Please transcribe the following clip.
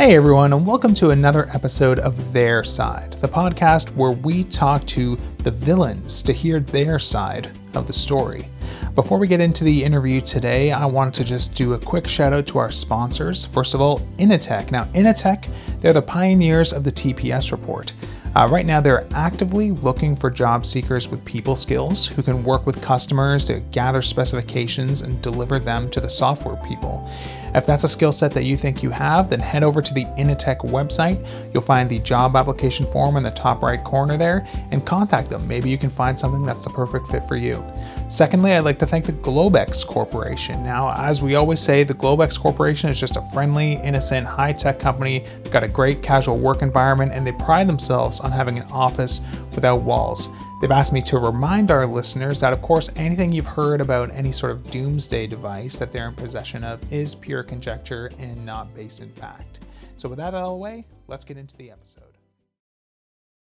Hey everyone, and welcome to another episode of Their Side, the podcast where we talk to the villains to hear their side of the story. Before we get into the interview today, I wanted to just do a quick shout out to our sponsors. First of all, Initech. Now, Initech, they're the pioneers of the TPS report. Right now, they're actively looking for job seekers with people skills who can work with customers to gather specifications and deliver them to the software people. If that's a skill set that you think you have, then head over to the Initech website. You'll find the job application form in the top right corner there and contact them. Maybe you can find something that's the perfect fit for you. Secondly, I'd like to thank the Globex Corporation. Now, as we always say, the Globex Corporation is just a friendly, innocent, high-tech company. They've got a great casual work environment, and they pride themselves on having an office without walls. They've asked me to remind our listeners that, of course, anything you've heard about any sort of doomsday device that they're in possession of is pure conjecture and not based in fact. So with that out of the way, let's get into the episode.